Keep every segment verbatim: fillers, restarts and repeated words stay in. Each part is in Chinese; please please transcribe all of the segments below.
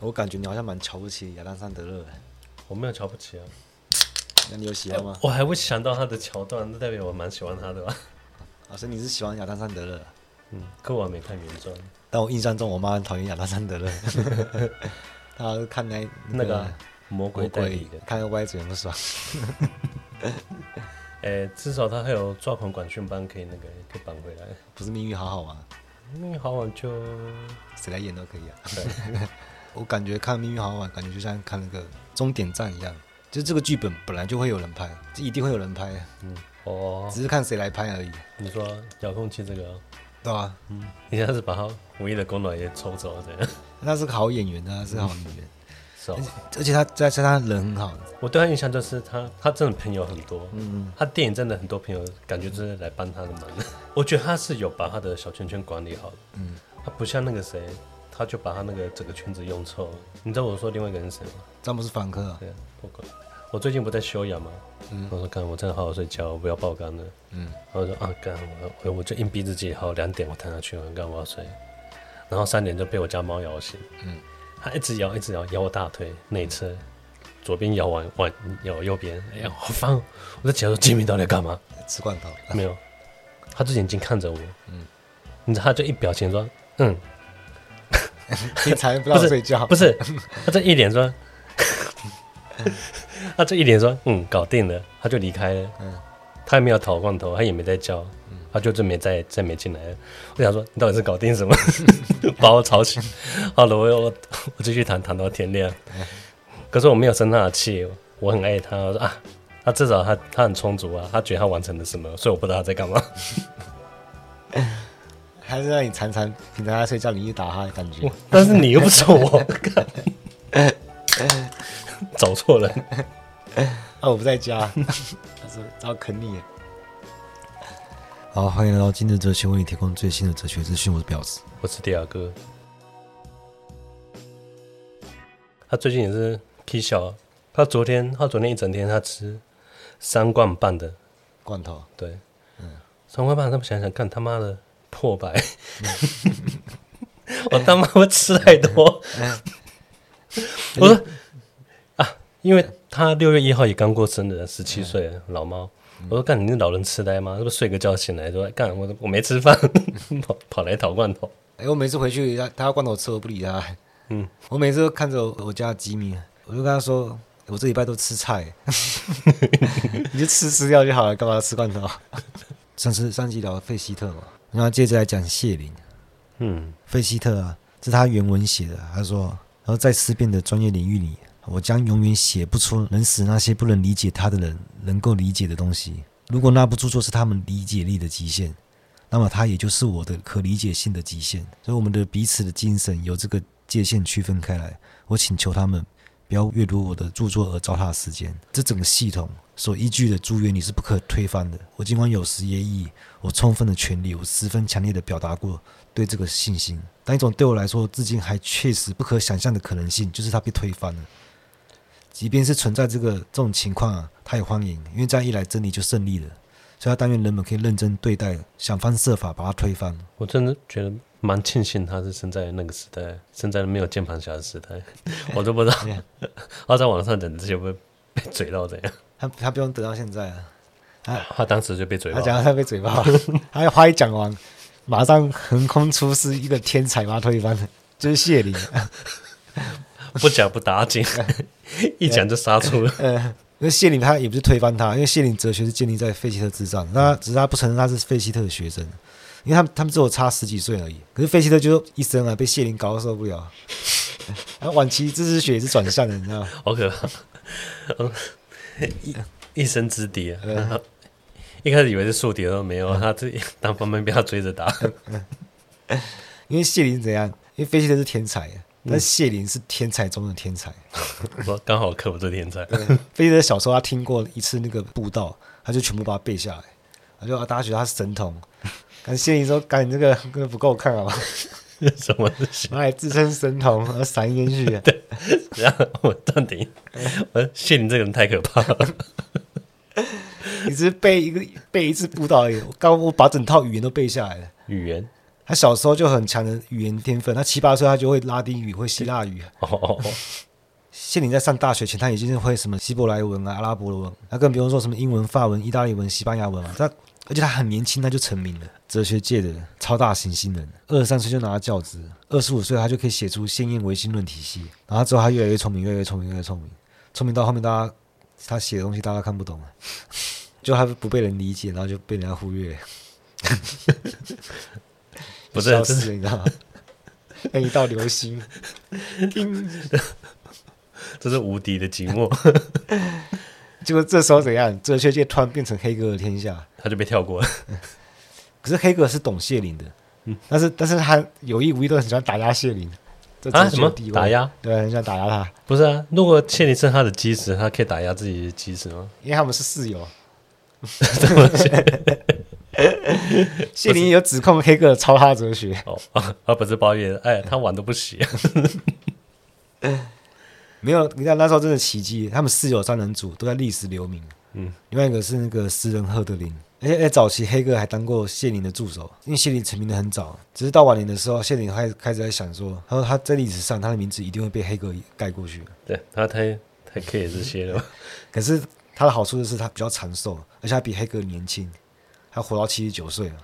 我感觉你好像蛮瞧不起亚当·桑德勒的。我没有瞧不起啊。那你有喜欢吗？欸、我还会想到他的桥段，那代表我蛮喜欢他的吧。啊，所以你是喜欢亚当·桑德勒？嗯，可我还没看原装。但我印象中，我妈很讨厌亚当·桑德勒。她看那那个、那個啊、魔鬼代理的，看歪嘴很不爽。哎、欸，至少他还有抓狂管训班可以那个可以绑回来。不是命运好好吗？命运好好就谁来演都可以啊。我感觉看命运好好玩，感觉就像看那个终点站一样，就是这个剧本本来就会有人拍，就一定会有人拍，嗯哦，只是看谁来拍而已。你说遥控器这个、哦，对啊，嗯，你要是把他唯一的功劳也抽走怎样？他是个好演员，他是个好演员。而且他在他人很好，我对他印象就是他他真的朋友很多，嗯，他电影真的很多朋友，感觉就是来帮他的忙。我觉得他是有把他的小圈圈管理好的，嗯，他不像那个谁，他就把他那个整个圈子用臭了。你知道我说另外一个人是谁吗？詹姆斯·凡克、啊。对，不管。我最近不在休养吗？嗯，我说干，我真的好好睡觉，我不要爆肝了。嗯，然后我说啊干，我我就硬逼自己，好两点我躺下去，我干我要睡，然后三点就被我家猫咬醒。嗯。他一直摇，一直摇，摇我大腿内侧，左边摇完，完摇右边，哎呀，好烦！我在起来说金明到底干嘛？吃罐头？没有，他就眼睛看着我，嗯，你知道他就一表情说，嗯，你才不让睡觉，不是，不是，他这一脸说，他这一脸说，嗯，搞定了，他就离开了，嗯，他也没有讨罐头，他也没在叫。他就真没再再没进来了，我想说你到底是搞定什么，把我吵醒。好了，我我我继续谈谈到天亮，可是我没有生他的气，我很爱他。我说啊，他至少他他很充足啊，他觉得他完成了什么，所以我不知道他在干嘛。还是让你常常平常他睡觉你一打他的感觉，但是你又不是我，找错了。啊，我不在家，他说要啃你。好，欢迎来到今日哲学，为你提供最新的哲学资讯。我是表子，我是迪亚哥。他最近也是起小，他昨天他昨天一整天他吃三罐半的罐头，对，嗯，三罐半，他们想想看，他妈的破百，我他妈会吃太多。我说啊，因为他六月一号也刚过生日，十七岁了，老猫。我说干，你是老人痴呆吗？是不是睡个觉醒来说干我我没吃饭，跑跑来讨罐头。哎、欸，我每次回去他他要罐头吃，我不理他。嗯，我每次都看着 我, 我家的吉米，我就跟他说，我这礼拜都吃菜，你就吃吃掉就好了，干嘛要吃罐头？上次上期聊的费希特嘛，然后接着来讲谢林。嗯，费希特啊，这是他原文写的，他说，然后在思辨的专业领域里。我将永远写不出能使那些不能理解他的人能够理解的东西。如果那部著作是他们理解力的极限，那么它也就是我的可理解性的极限。所以我们的彼此的精神由这个界限区分开来。我请求他们不要阅读我的著作而糟蹋时间。这整个系统所依据的诸原理是不可推翻的。我尽管有时也以我充分的权利，我十分强烈地表达过对这个信心。但一种对我来说至今还确实不可想象的可能性，就是它被推翻了。即便是存在这个这种情况啊，他也欢迎，因为这样一来真理就胜利了，所以他但愿人们可以认真对待，想方设法把它推翻。我真的觉得蛮庆幸他是生在那个时代，生在没有键盘侠的时代，我都不知道他在网上讲这些会被嘴到怎样。他他不用等到现在啊，他他当时就被嘴爆，他讲他被嘴爆，他话一讲完，马上横空出世一个天才把他推翻，就是谢林。不讲不打紧，一讲就杀出了。嗯、呃，那、呃、谢林他也不是推翻他，因为谢林哲学是建立在费希特之上，那只是他不承认他是费希特的学生，因为他们他们只有差十几岁而已。可是费希特就一生啊被谢林搞到受不了，他晚期知识学也是转向的，你知道吗？好可怕，一一生之敌啊！呃、一开始以为是树敌，都没有，呃、他这当方面被他追着打。呃呃呃、因为谢林怎样？因为费希特是天才。但谢林是天才中的天才，我刚好克服这天才。费希特小时候他听过一次那个布道，他就全部把它背下来，他就、啊、大家觉得他是神童。但谢林说：“赶紧这个根本不够看好吧？什么东西？他还自称神童，然后闪烟去。”对，然后我暂停。我谢林这个人太可怕了。你只是背一个背一次布道而已，我刚我把整套语言都背下来了。语言。他小时候就很强的语言天分，他七八岁他就会拉丁语，会希腊语。哦哦哦谢林在上大学前他已经会什么希伯来文啊、阿拉伯文，他更不用说什么英文、法文、意大利文、西班牙文啊。他而且他很年轻他就成名了，哲学界的超大型新人，二十三岁就拿到教职，二十五岁他就可以写出现验唯心论体系，然后之后他越来越聪明越来越聪明越来越聪明，聪明到后面大家他写的东西大家看不懂了，就他不被人理解，然后就被人家忽略不是，消失你知道吗？那一道流星这是无敌的寂寞结果这时候怎样，哲学界突然变成黑格尔天下，他就被跳过了可是黑格尔是懂谢林的、嗯、但是但是他有意无意都很喜欢打压谢林啊，什么打压？对，很想打压他。不是啊，如果谢林是他的基石，他可以打压自己的基石吗？因为他们是室友谢林有指控黑格尔抄他哲学、哦啊、他不是抱怨哎，他玩都不行没有，你看那时候真的奇迹，他们室友三人组都在历史留名。嗯，另外一个是那个诗人赫德林，而且早期黑格尔还当过谢林的助手，因为谢林成名的很早，只是到晚年的时候，谢林还开始在想说，他说他在历史上他的名字一定会被黑格尔盖过去。对，他太太 care 这些了。可是他的好处就是他比较长寿，而且他比黑格尔年轻，他活到七十九岁了，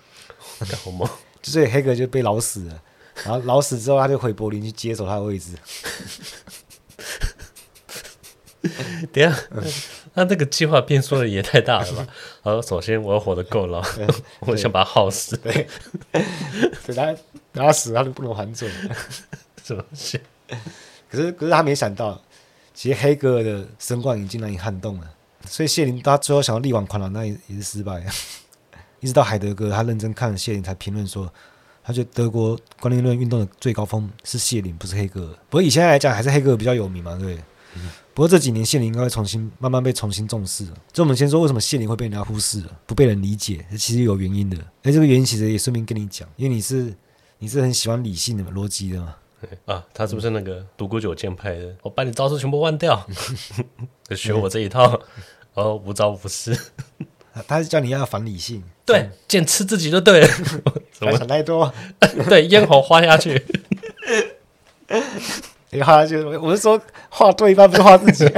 好猛！所以黑格尔就被老死了，然后老死之后他就回柏林去接手他的位置。等一下，那这个计划变说的也太大了吧？好，首先我要活得够老，我想把他耗死。对，等他等他死，他就不能还嘴。什么事？可是可是他没想到，其实黑格尔的身冠已经难以撼动了，所以谢林他最后想要力挽狂澜，那也是失败了。一直到海德格他认真看谢林，才评论说。他觉得德国观念论运动的最高峰是谢林，不是黑格尔。不过以现在来讲，还是黑格尔比较有名嘛，对。嗯、不过这几年谢林应该会重新慢慢被重新重视了。所以我们先说为什么谢林会被人家忽视了，不被人理解，其实有原因的。哎，这个原因其实也顺便跟你讲，因为你是你是很喜欢理性的逻辑的嘛。啊，他是不是那个独孤九剑派的？我把你招式全部忘掉，学我这一套，然后无招无式。他是叫你要反理性，对，剑吃自己就对了，不要想太多。对，咽喉画下去，你画下去，我是说画对一半，不是画自己。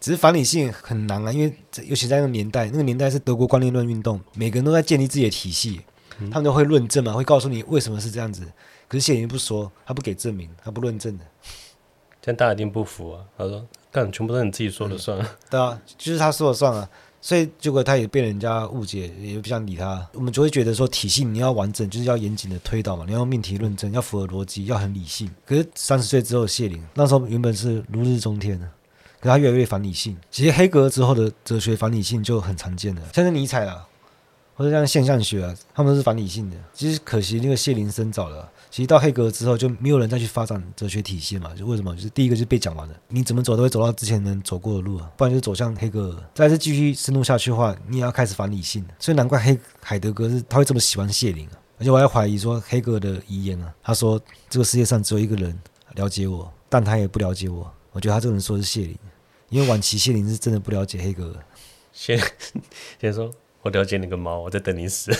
只是反理性很难啊，因为尤其在那个年代，那个年代是德国观念论运动，每个人都在建立自己的体系，嗯、他们都会论证嘛，会告诉你为什么是这样子。可是谢林不说，他不给证明，他不论证的。但大家一定不服啊！他说：“干，全部都是你自己说了算啊、嗯！”对啊，就是他说了算啊！所以结果他也被人家误解，也不想理他。我们就会觉得说，体系你要完整，就是要严谨的推导嘛，你要用命题论证，要符合逻辑，要很理性。可是三十岁之后的谢林，那时候原本是如日中天的、啊，可是他越来越反理性。其实黑格尔之后的哲学反理性就很常见了，像是尼采啦、啊，或者像现象学啊，他们都是反理性的。其实可惜那个谢林生早了、啊。其实到黑格尔之后就没有人再去发展哲学体系嘛，就为什么？就是第一个就是被讲完了，你怎么走都会走到之前人走过的路啊，不然就走向黑格尔。再是继续深入下去的话，你也要开始反理性，所以难怪黑海德格是他会这么喜欢谢林啊。而且我还怀疑说黑格尔的遗言啊，他说这个世界上只有一个人了解我，但他也不了解我。我觉得他这个人说的是谢林，因为晚期谢林是真的不了解黑格尔。先先说，我了解你个毛，我在等你死。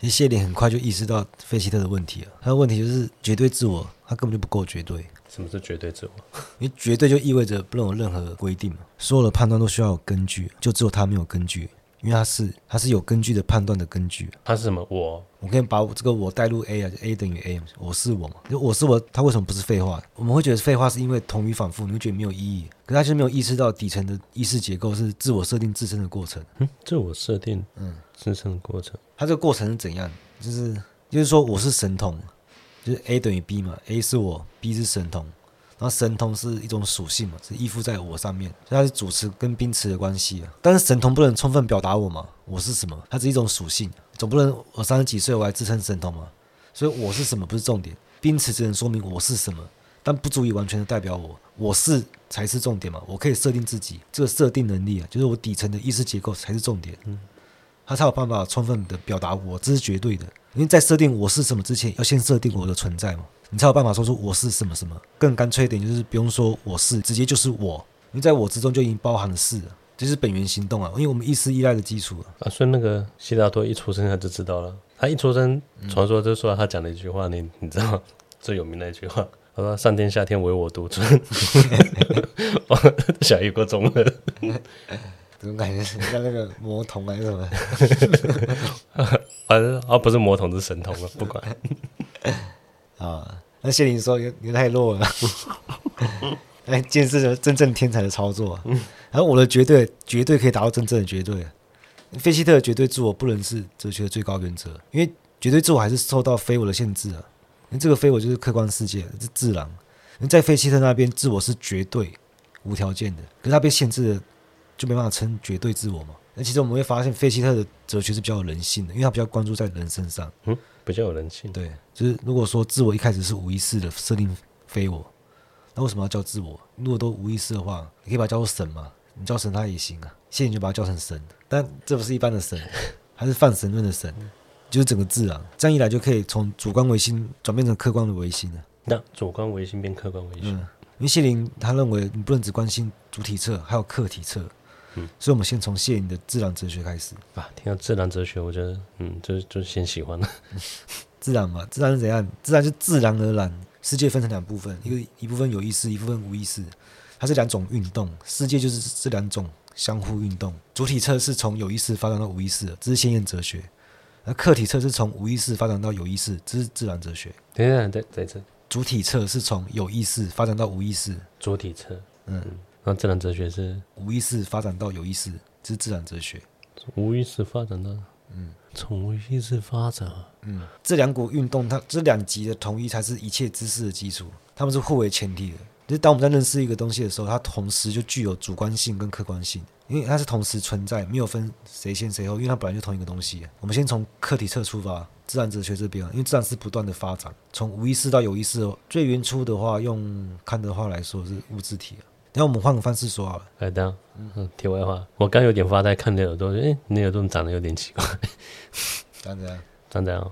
其实谢林很快就意识到费希特的问题了，他的问题就是绝对自我，他根本就不够绝对。什么是绝对自我？因为绝对就意味着不能有任何规定嘛，所有的判断都需要有根据，就只有他没有根据，因为他是他是有根据的判断的根据。他是什么我？我可以把这个我带入 A 啊，就 A 等于 A， 我是我嘛，就我是我，他为什么不是废话？我们会觉得废话是因为同语反复，你会觉得没有意义，可是他就是没有意识到底层的意识结构是自我设定自身的过程。嗯，自我设定，嗯，自身的过程。他这个过程是怎样？就是就是说我是神童，就是 A 等于 B 嘛 ，A 是我 ，B 是神童。然后神童是一种属性嘛，是依附在我上面，所以它是主词跟宾词的关系、啊、但是神童不能充分表达我嘛，我是什么？它是一种属性，总不能我三十几岁我还自称神童嘛。所以我是什么不是重点，宾词只能说明我是什么，但不足以完全的代表我，我是才是重点嘛。我可以设定自己，这个设定能力啊，就是我底层的意识结构才是重点，嗯，它才有办法充分的表达我，这是绝对的。因为在设定我是什么之前，要先设定我的存在嘛。你才有办法说出我是什么什么。更干脆一点就是不用说我是，直接就是我，因为在我之中就已经包含了是，这是本源行动啊，因为我们意识依赖的基础啊。所以那个悉达多一出生他就知道了，他一出生传说就说他讲了一句话，你你知道最有名的一句话，他说上天下天唯我独尊。小姨过中了。怎么感觉是像那个魔童还是什么？啊，不是魔童是神童了，不管。啊，那谢林说你太弱了。哎，见识了真正天才的操作、啊，然后我的绝对绝对可以达到真正的绝对、啊。费希特的绝对自我不能是哲学的最高原则，因为绝对自我还是受到非我的限制啊。这个非我就是客观世界，是自然。在费希特那边，自我是绝对无条件的，可是他被限制的就没办法称绝对自我嘛。那其实我们会发现，费希特的哲学是比较有人性的，因为他比较关注在人身上，嗯，比较有人性。对，就是如果说自我一开始是无意识的设定非我。那为什么要叫自我？如果都无意识的话，你可以把它叫做神嘛，你叫神它也行啊。谢林就把它叫成神，但这不是一般的神，它是泛神论的神，就是整个自然。这样一来就可以从主观唯心转变成客观的唯心了。那主观唯心变客观唯心、嗯，因为谢林他认为你不能只关心主体侧，还有客体侧。嗯，所以我们先从谢林的自然哲学开始啊。听到自然哲学，我觉得嗯，就就先喜欢了。自然嘛，自然是怎样？自然就自然而然。世界分成两部分，一个一部分有意识，一部分无意识，它是两种运动。世界就是这两种相互运动。主体侧是从有意识发展到无意识的，这是先验哲学；而客体侧是从无意识发展到有意识，这是自然哲学。对对对对对。主体侧是从有意识发展到无意识，主体侧，嗯，然后自然哲学是无意识发展到有意识，这是自然哲学。无意识发展到，嗯。从无意识发展、啊，嗯，这两股运动，它这两极的统一才是一切知识的基础，它们是互为前提的。就是当我们在认识一个东西的时候，它同时就具有主观性跟客观性，因为它是同时存在，没有分谁先谁后，因为它本来就同一个东西。我们先从客体侧出发，自然哲学这边，因为自然是不断的发展，从无意识到有意识。最原初的话，用康德的话来说是物质体。然后我们换个方式说好了。哎，等下，题外话，我刚有点发呆，看你耳朵，哎，你耳朵长得有点奇怪。长得长得啊，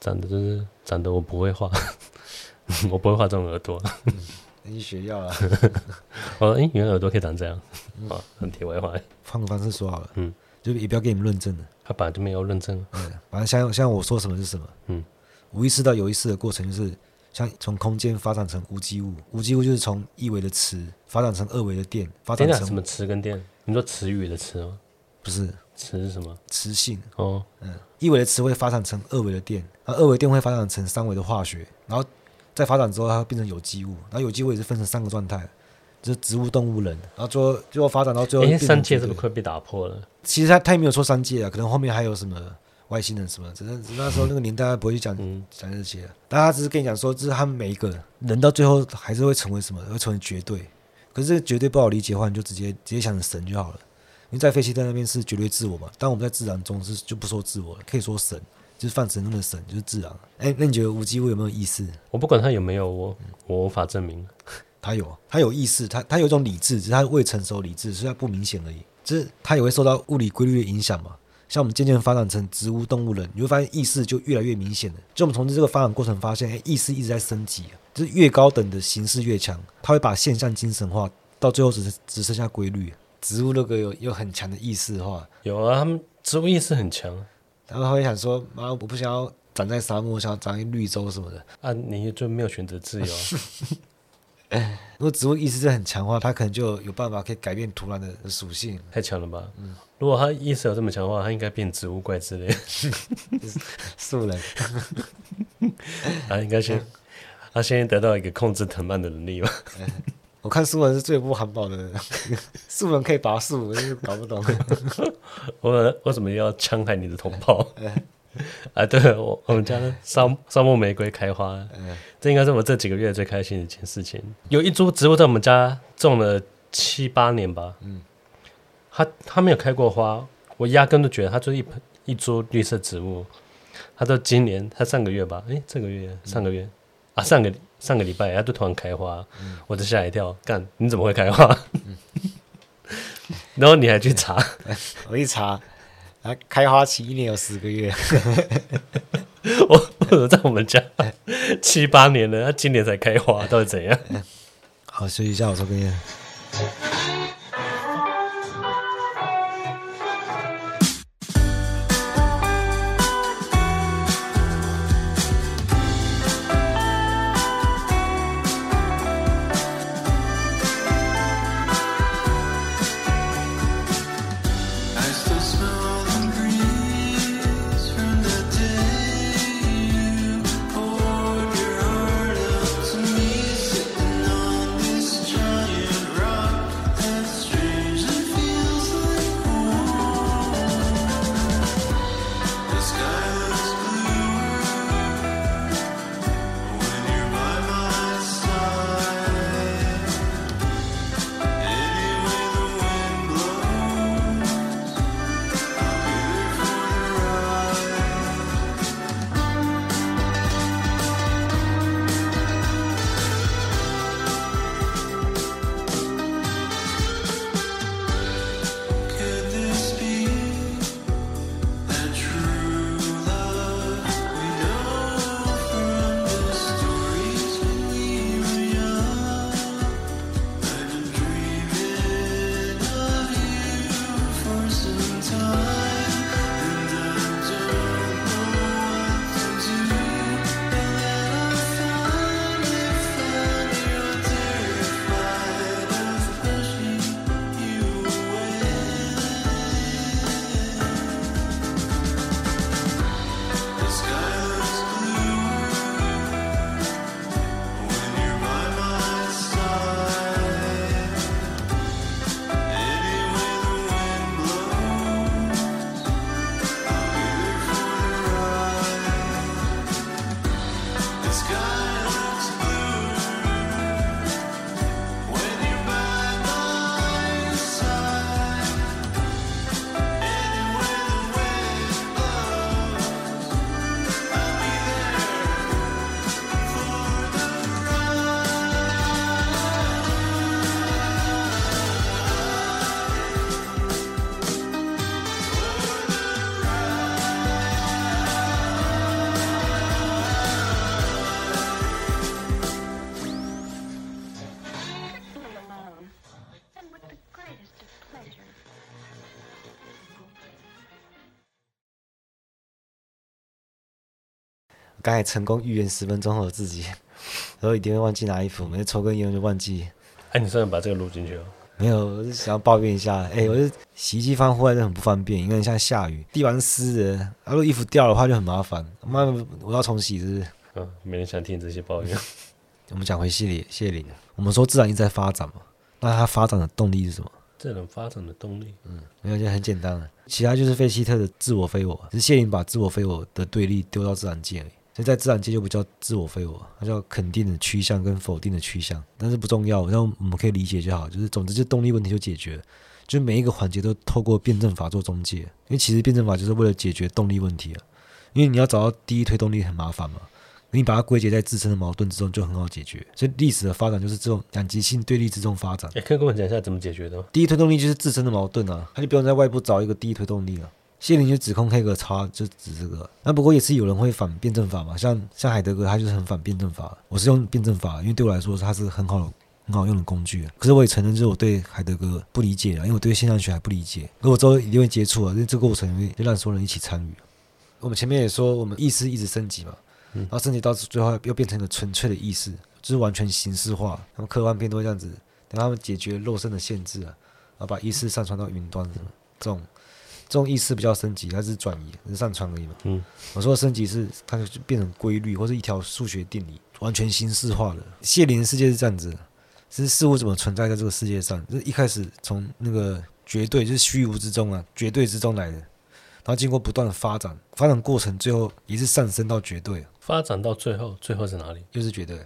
长得就是长得，我不会画，我不会画这种耳朵。嗯、你学要了。我说，哎，原来耳朵可以长这样。啊、嗯，题外话。换个方式说好了，嗯，就也不要给你们论证了。他本来就没有论证。嗯，反正像像我说什么是什么。嗯，无意识到有意识的过程就是。像从空间发展成无机物，无机物就是从一维的磁发展成二维的电，发展成什么磁跟电？你说词语的词吗？不是，磁是什么？磁性哦，嗯，一维的磁会发展成二维的电，然后二维电会发展成三维的化学，然后再发展之后它会变成有机物，然后有机物也是分成三个状态，就是植物、动物、人，然后最后最后发展到最后。哎，三界是不是快被打破了？其实他他也没有说三界啊，可能后面还有什么。外星人什么？只是那时候那个年代他不会去讲、嗯、讲这些，但他只是跟你讲说，就是他们每一个人到最后还是会成为什么，会成为绝对。可是这个绝对不好理解的话，你就直接直接想神就好了。因为在费希特那边是绝对自我嘛，但我们在自然中是就不说自我了，可以说神，就是泛神论的神，就是自然。哎，那你觉得无机物有没有意识？我不管他有没有，我我无法证明。他有，他有意识，他他有一种理智，只是他未成熟理智，所以他不明显而已。就是他也会受到物理规律的影响嘛。像我们渐渐发展成植物、动物、人，你会发现意识就越来越明显了。就我们从这个发展过程发现，哎，意识一直在升级、啊，就是越高等的形式越强，它会把现象精神化，到最后只只剩下规律。植物那个有有很强的意识的话，有啊，他们植物意识很强，然后他会想说，妈，我不想要长在沙漠，我想要长在绿洲什么的啊，你就没有选择自由、啊。如果植物意识是很强的话，它可能就有办法可以改变土壤的属性。太强了吧、嗯！如果它意识有这么强的话，它应该变植物怪之类的，素人。它、啊、应该先，它、啊、先得到一个控制藤蔓的能力吧。我看素人是最不环保的人，素人可以拔树，我就搞不懂。我为什么要戕害你的同胞？啊，对我我们家的沙沙漠玫瑰开花了、嗯，这应该是我这几个月最开心的一件事情。有一株植物在我们家种了七八年吧，嗯，它它没有开过花，我压根都觉得它就是一一株绿色植物。它到今年，它上个月吧，哎，这个月上个月、嗯、啊，上个上个礼拜，它就突然开花，嗯、我就吓一跳，干你怎么会开花？嗯、然后你还去查，我一查。啊、开花期一年有十个月，我为什么在我们家七八年了，它今年才开花，到底怎样？好，休息一下，我抽根烟。刚才成功预言十分钟后的自己，然后一定会忘记拿衣服，每次抽根烟就忘记。哎、啊，你算是把这个录进去了？没有，我是想要抱怨一下。哎、欸，我是洗衣机放户外就很不方便，因为像下雨，地板是湿的，啊、如果衣服掉的话就很麻烦。妈，我要重洗是不是？嗯，没人想听这些抱怨。我们讲回谢里，谢里，我们说自然一直在发展嘛，那它发展的动力是什么？自然发展的动力，嗯，没有，就很简单了。其他就是费希特的自我非我，只是谢林把自我非我的对立丢到自然界而已。所以在自然界就不叫自我非我，它叫肯定的趋向跟否定的趋向，但是不重要，让我们可以理解就好。就是总之，就动力问题就解决了，就每一个环节都透过辩证法做中介，因为其实辩证法就是为了解决动力问题啊。因为你要找到第一推动力很麻烦嘛，你把它归结在自身的矛盾之中就很好解决。所以历史的发展就是这种两极性对立之中发展。哎，可以跟我讲一下怎么解决的吗？第一推动力就是自身的矛盾啊，它就不用在外部找一个第一推动力了。谢林就指控黑格差就指这个，那不过也是有人会反辩证法嘛，像像海德格他就是很反辩证法，我是用辩证法，因为对我来说它是很好的很好用的工具。可是我也承认，就是我对海德格不理解了，因为我对现象学还不理解。可我之后一定会接触啊，因为这个过程会让所有人一起参与。我们前面也说，我们意识一直升级嘛，嗯、然后升级到最后又变成一个纯粹的意识，就是完全形式化。他们科幻片都会这样子，等他们解决肉身的限制啊，然后把意识上传到云端，这种。这种意识比较升级，它是转移，是上传而已嘛。嗯，我说的升级是它就变成规律或是一条数学定理，完全形式化了。谢林的世界是这样子的，是事物怎么存在在这个世界上，就是一开始从那个绝对，就是虚无之中啊，绝对之中来的，然后经过不断的发展，发展过程最后也是上升到绝对，发展到最后，最后是哪里？又是绝对，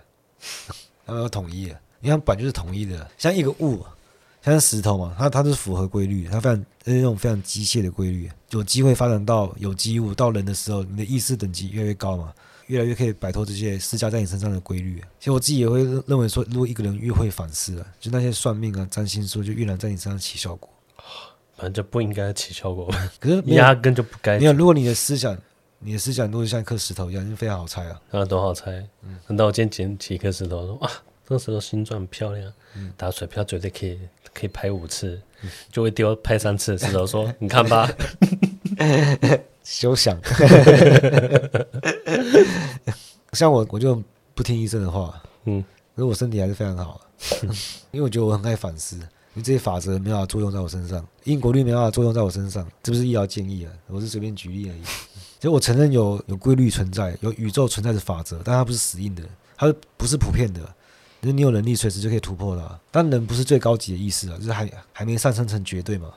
他们要统一了，因为它本来就是统一的，像一个物。像石头嘛，它它是符合规律，它非常是那种非常机械的规律。有机会发展到有机物到人的时候，你的意识等级越来越高嘛，越来越可以摆脱这些施加在你身上的规律。其实我自己也会认为说，如果一个人越会反思啊，就那些算命啊、占星术，就越难在你身上起效果。反正就不应该起效果，可是压根就不该。没有，如果你的思想你的思想如果像一颗石头一样，就非常好猜了。啊，都好猜。嗯，等到我今天捡起一颗石头，说哇，这个石头形状很漂亮，嗯、打水漂绝对可以，可以拍五次，嗯、就会丢拍三次的石头，说你看吧，休想。像我，我就不听医生的话，嗯，可是我身体还是非常好，因为我觉得我很爱反思。因为这些法则没办法作用在我身上，因果律没办法作用在我身上，这不是医疗建议啊，我是随便举例而已。其实我承认有有规律存在，有宇宙存在的法则，但它不是死硬的，它不是普遍的，就是你有能力随时就可以突破它、啊。但人不是最高级的意识啊，就是还还没上升成绝对嘛，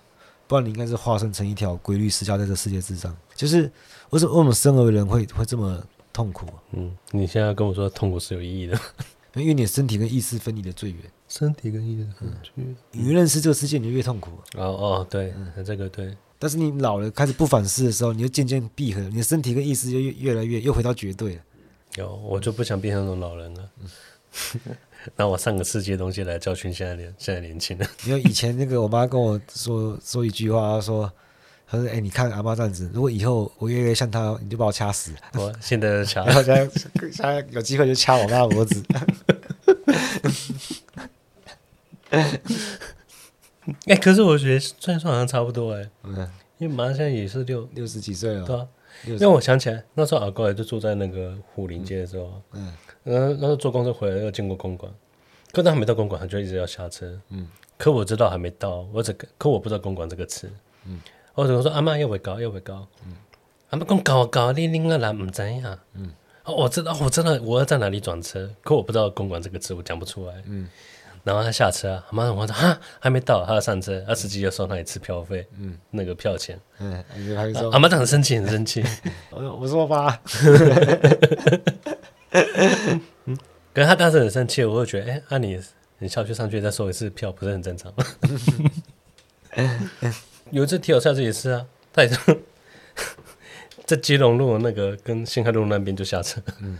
不然你应该是化身成一条规律施加在这世界之上。就是为什么我们生而为人会会这么痛苦、啊？嗯，你现在跟我说痛苦是有意义的。因为你的身体跟意识分离的最远，身体跟意识分离、嗯，你越认识这个世界，你就越痛苦。哦哦，对，嗯、这个对。但是你老了开始不反思的时候，你就渐渐闭合，你的身体跟意识就 越, 越来越又回到绝对了。有，我就不想变成那种老人了。嗯、拿我上个世纪的东西来教训现在年现在年轻人。因为以前那个我妈跟我说说一句话，她说。他说：“哎、欸，你看阿妈这样子，如果以后我越来越像他，你就把我掐死。我现在就掐，我现在有机会就掐我妈脖子。哎、欸，可是我觉得算算好像差不多哎、欸，嗯，因为马上现在也是六六十几岁了，对啊。因为我想起来那时候阿高也就住在那个虎林街的时候，嗯，嗯然后那时候坐公车回来又经过公馆，可他还没到公馆，他就一直要下车，嗯，可我知道还没到，我只可我不知道公馆这个词，嗯。”我就说阿嬷要袂到，要袂到。嗯，阿嬷讲到到，你恁个人唔知影。嗯，哦，我知道，我知道我要在哪里转车，可我不知道公馆这个字，我讲不出来。嗯，然后他下车，阿嬷我说哈还没到，他要上车，阿司机就收他一次票费，嗯，那个票钱。嗯，阿嬷很生气，很生气。我我说吧。嗯，可是他当时很生气，我就觉得，哎、欸，那、啊、你你下去上去再收一次票，不是很正常吗？有一次提我下次也是啊，他也是在基隆路那个跟新海路那边就下车，嗯，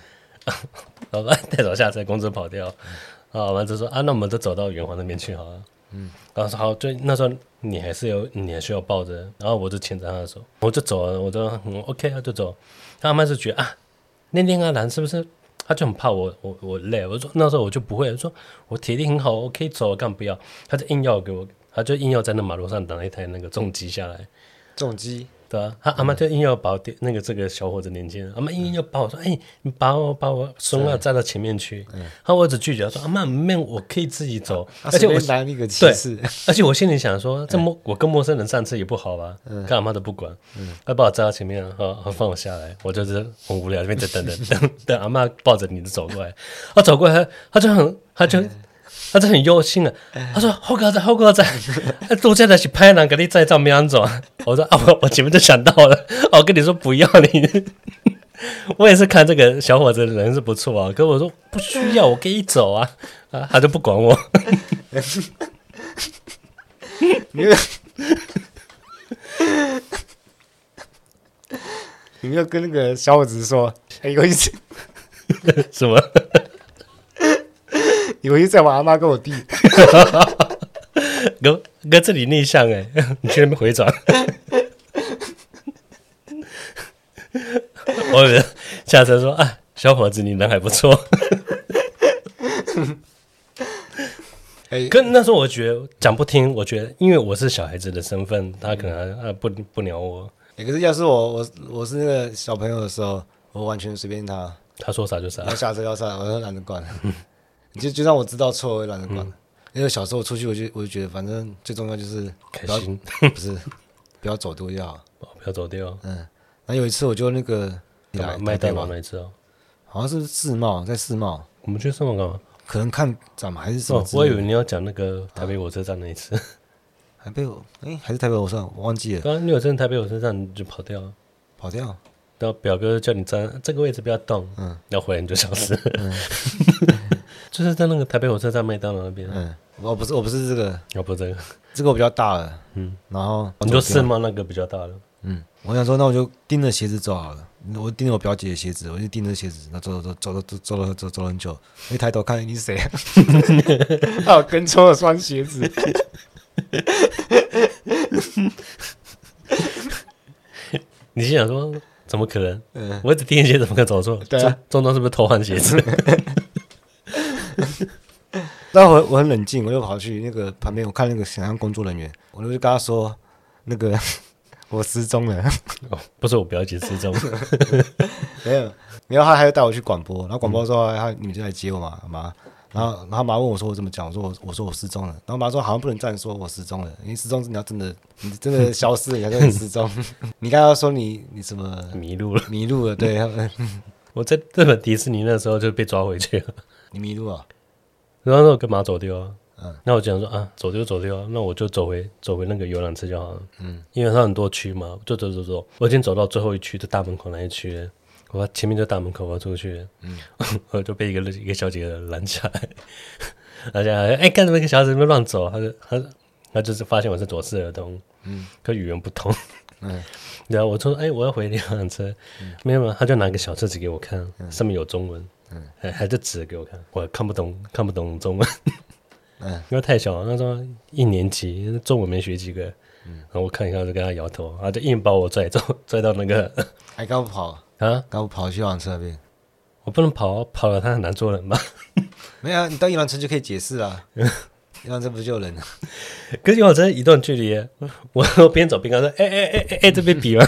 老板带早下车，公车跑掉，啊，老板就说啊，那我们就走到圆环那边去好了，嗯，然后说好，就那时候你还是有，你还需要抱着，然后我就牵着他的手，我就走了，我就、嗯、OK 啊，就走，他阿妈就觉得啊，练练阿兰是不是？他就很怕我，我我累，我说那时候我就不会，我说我体力很好，我可以走，干嘛不要？他就硬要给我。他就硬要在那马路上挡一台那个重机下来，重机对啊，他阿妈就硬要把我那个这个小伙子年轻人，阿妈硬要把我说，哎、嗯欸，你把我把我孙啊站到前面去，嗯、然后我只拒绝说，阿妈没有，我可以自己走，啊、而且我来那个歧视，而且我心里想说，这陌、嗯、我跟陌生人上车也不好吧，嗯、跟阿妈都不管，嗯，他把我站到前面，然后放我下来，我就是很无聊，这边等等等等，阿妈抱着你就走过来，他走过来，他就很他就。嗯他就很忧心啊，他说好高赞好高赞，路这台是歹人给你载走没安怎？我说啊我我前面就想到了，啊、我跟你说不要你，我也是看这个小伙子的人是不错啊，可我说不需要我可以走啊，啊他就不管我，你你没有跟那个小伙子说，哎、欸、有意思，什么？你回去载我阿妈跟我弟哥，哥这里内向哎、欸，你去那边回转。我下车说啊，小伙子你人还不错。哎，可那时候我觉得讲不听，我觉得因为我是小孩子的身份，他可能、啊、不不鸟我、欸。可是要是我我我是那个小朋友的时候，我完全随便他，他说啥就啥，要下车要啥，我都懒得管。就就让我知道错，我也懒得管、嗯。因为小时候我出去，我就我就觉得，反正最重要就是开心，不是不要走丢就好、哦，不要走丢。嗯，然后有一次我就那个卖代码那一次哦，好像是世贸，在世贸。我们去世贸干嘛？可能看展嘛，还是什么、哦？我以为你要讲那个台北火车站那一次。台北火，哎，还是台北火车站，我忘记了。刚刚你有在台北火车站你就跑掉了，跑掉。然后表哥叫你站这个位置不要动，嗯，要回来你就消失。嗯就是在那个台北火车站麦当劳那边、啊。嗯，我不是，我不是这个，我不是这个，这个我比较大了。嗯，然后你说世贸那个比较大了。嗯，我想说，那我就盯着鞋子走好了。我盯着我表姐的鞋子，我就盯着鞋子，那走走走走走走走走很久。一抬头看，你是谁、啊？啊，我跟错了双鞋子。你心想说，怎么可能？嗯，我只钉鞋怎么可能走错？对啊，中东是不是偷换鞋子？那我我很冷静，我就跑去那个旁边，我看那个想象工作人员，我就跟他说，那个我失踪了。哦，不是我表姐失踪了。没有，然后他还要带我去广播，然后广播之后，嗯、他你们就来接我嘛，妈。然后，然后妈问我说：“我怎么讲？”我说我：“我说我失踪了。”然后妈说：“好像不能这样说，我失踪了，因为失踪你要真的，你真的消失了，你要真的失踪。你刚刚说你你什么迷路了？迷路了，对。我在日本迪士尼那时候就被抓回去了。你迷路啊？然后我干嘛走丢啊？嗯，那我讲说啊，走丢走丢、啊，那我就走回走回那个游览车就好了。嗯，因为它很多区嘛，就走走走，我已经走到最后一区，就大门口那一区了。”我前面就大门口，我出去，嗯，我就被一个一个小姐拦起来，而且哎，干什么？一个小姐在那乱走，她就她她就是发现我是左视儿童，嗯，可语言不通，嗯，然后我说哎，我要回游览车，嗯、没有嘛，她就拿个小册子给我看，嗯、上面有中文，嗯，还还就指给我看，我看不懂看不懂中文，嗯，因为太小了，那时候一年级，中文没学几个，嗯，然后我看一看就跟她摇头，她就硬把我拽走，拽到那个，还刚跑。啊！刚我跑去游览车那边，我不能跑，跑了他很难做人吧？没有、啊，你到游览车就可以解释啦。游览车不是就有人了？可是游览车一段距离，我我边走边跟他说：“哎哎哎哎哎，这边比吗？”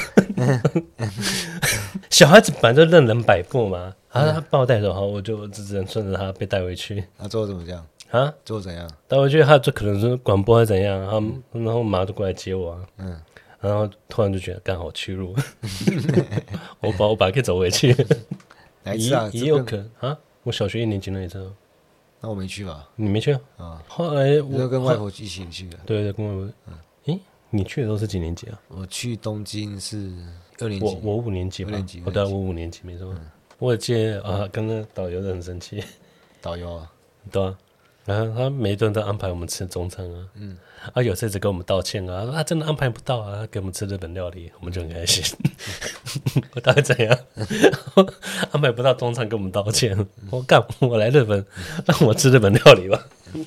小孩子本来就任人摆布嘛。啊，他把我带走，好，我就只能顺着他被带回去。那、啊、最后怎么讲？啊，最后怎样？带回去，他就可能是广播还怎样，然后、嗯、然后妈就过来接我、啊。嗯。然后突然就觉得刚好屈辱我把我把可以走回去哪一次啊也有可能啊我小学一年级那一次那我没去吧你没去啊、哦、后来我就跟外婆一起去的对对跟外婆嗯你去的都是几年级啊我去东京是二年级我我五年级吧二年级我对我五年级没错、嗯、我记得啊刚刚导游很生气导游啊对啊然后他每一顿都安排我们吃中餐啊，嗯，啊有时候一直跟我们道歉啊，啊真的安排不到啊，给我们吃日本料理，我们就很开心。我到底怎样？安排不到中餐跟我们道歉，嗯、我干，我来日本，让我吃日本料理吧。嗯、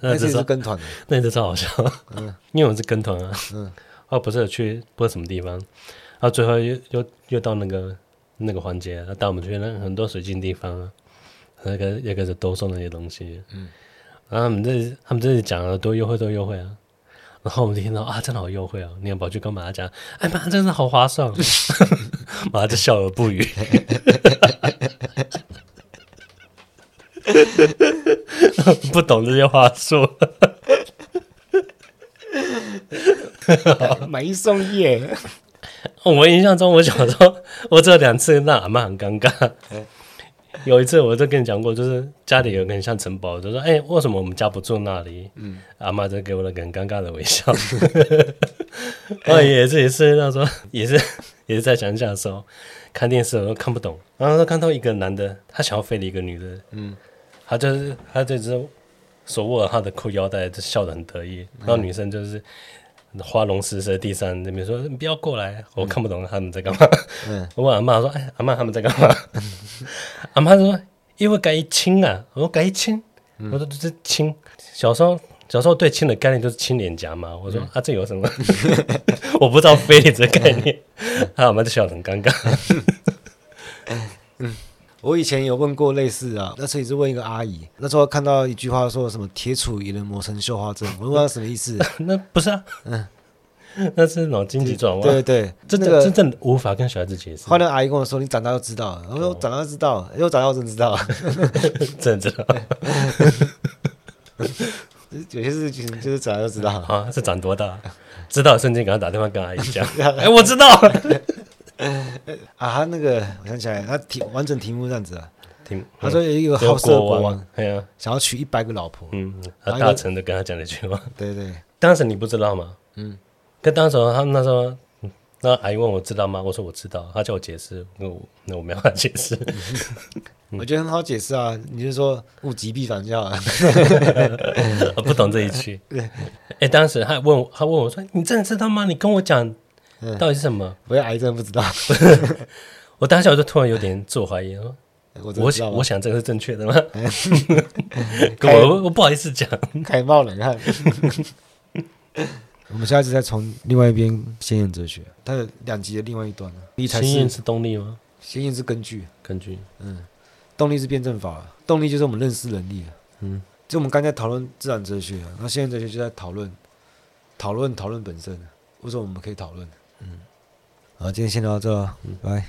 那次是跟团的，那次超好笑，嗯，因为我们是跟团啊，嗯，啊不是去不知道什么地方，啊最后又又又到那个那个环节、啊，带我们去那很多水晶地方啊，那个也开始兜售那些东西，嗯。然后他们这他们这里讲了多优惠多优惠啊，然后我们听到啊真的好优惠啊，你要跑去跟马讲，哎妈真的好划算、啊，马就笑而不语。不懂这些话术，买一送一耶。我印象中，我小时候我只有两次让阿嬷很尴尬。有一次我就跟你讲过，就是家里有个很像城堡，就说：“哎、欸，为什么我们家不住那里？”嗯，阿嬤就给我了个很尴尬的微笑。我也是也是那时候也是也是在乡下的时候看电视，我都看不懂。然后看到一个男的，他想要非礼一个女的，嗯，他就是他就是手握他的裤腰带，就笑得很得意。然后女生就是花容失色，地上那边说：“你不要过来！”我看不懂他们在干嘛。嗯、我问阿嬤说：“哎，阿嬤他们在干嘛？”阿嬤说：“因为该亲啊。”我说：“该亲。嗯”我说：“就是亲。”小时候，小时候对亲的概念就是亲脸颊嘛。我说：“嗯、啊，这有什么？我不知道非礼这个概念。嗯”阿嬤就笑得很尴尬。嗯，我以前有问过类似啊，那时候也是问一个阿姨，那时候看到一句话说什么“铁杵也能磨成绣花针”，我问她什么意思？那不是啊，嗯，那是脑筋急转弯。对对，真的真正无法跟小孩子解释。后来阿姨跟我说：“你长大就知道了。”我说：“长大就知道了，因为我长大我真知道，真知道。”有些事情就是长大就知道啊，是长多大？知道瞬间给他打电话跟阿姨讲：“哎，我知道。”啊，他那个我想起来，他题完整题目这样子啊，嗯、他说有一个好色国王，啊、想要娶一百个老婆，嗯，他大臣的跟他讲了一句话，对对，当时你不知道吗？嗯，跟当时他那时候，那阿姨问我知道吗？我说我知道，他叫我解释，那我那我没办法解释，嗯、我觉得很好解释啊，你就说物极必反就好了，我不懂这一句，哎、欸，当时他问我，他问我说你真的知道吗？你跟我讲。嗯、到底是什么？我也癌症不知道。我当下我就突然有点自我怀疑了。我我想我想这个是正确的吗？我我不好意思讲，开冒冷汗。我们下次再从另外一边先验哲学，它有两极的另外一端、啊、先验是动力吗？先验是根据，根据，嗯，动力是辩证法，动力就是我们认识能力、啊，嗯，就我们刚才讨论自然哲学、啊，那现验哲学就在讨论，讨论讨论本身、啊，为什么我们可以讨论？嗯，好，今天先聊到这，拜、嗯。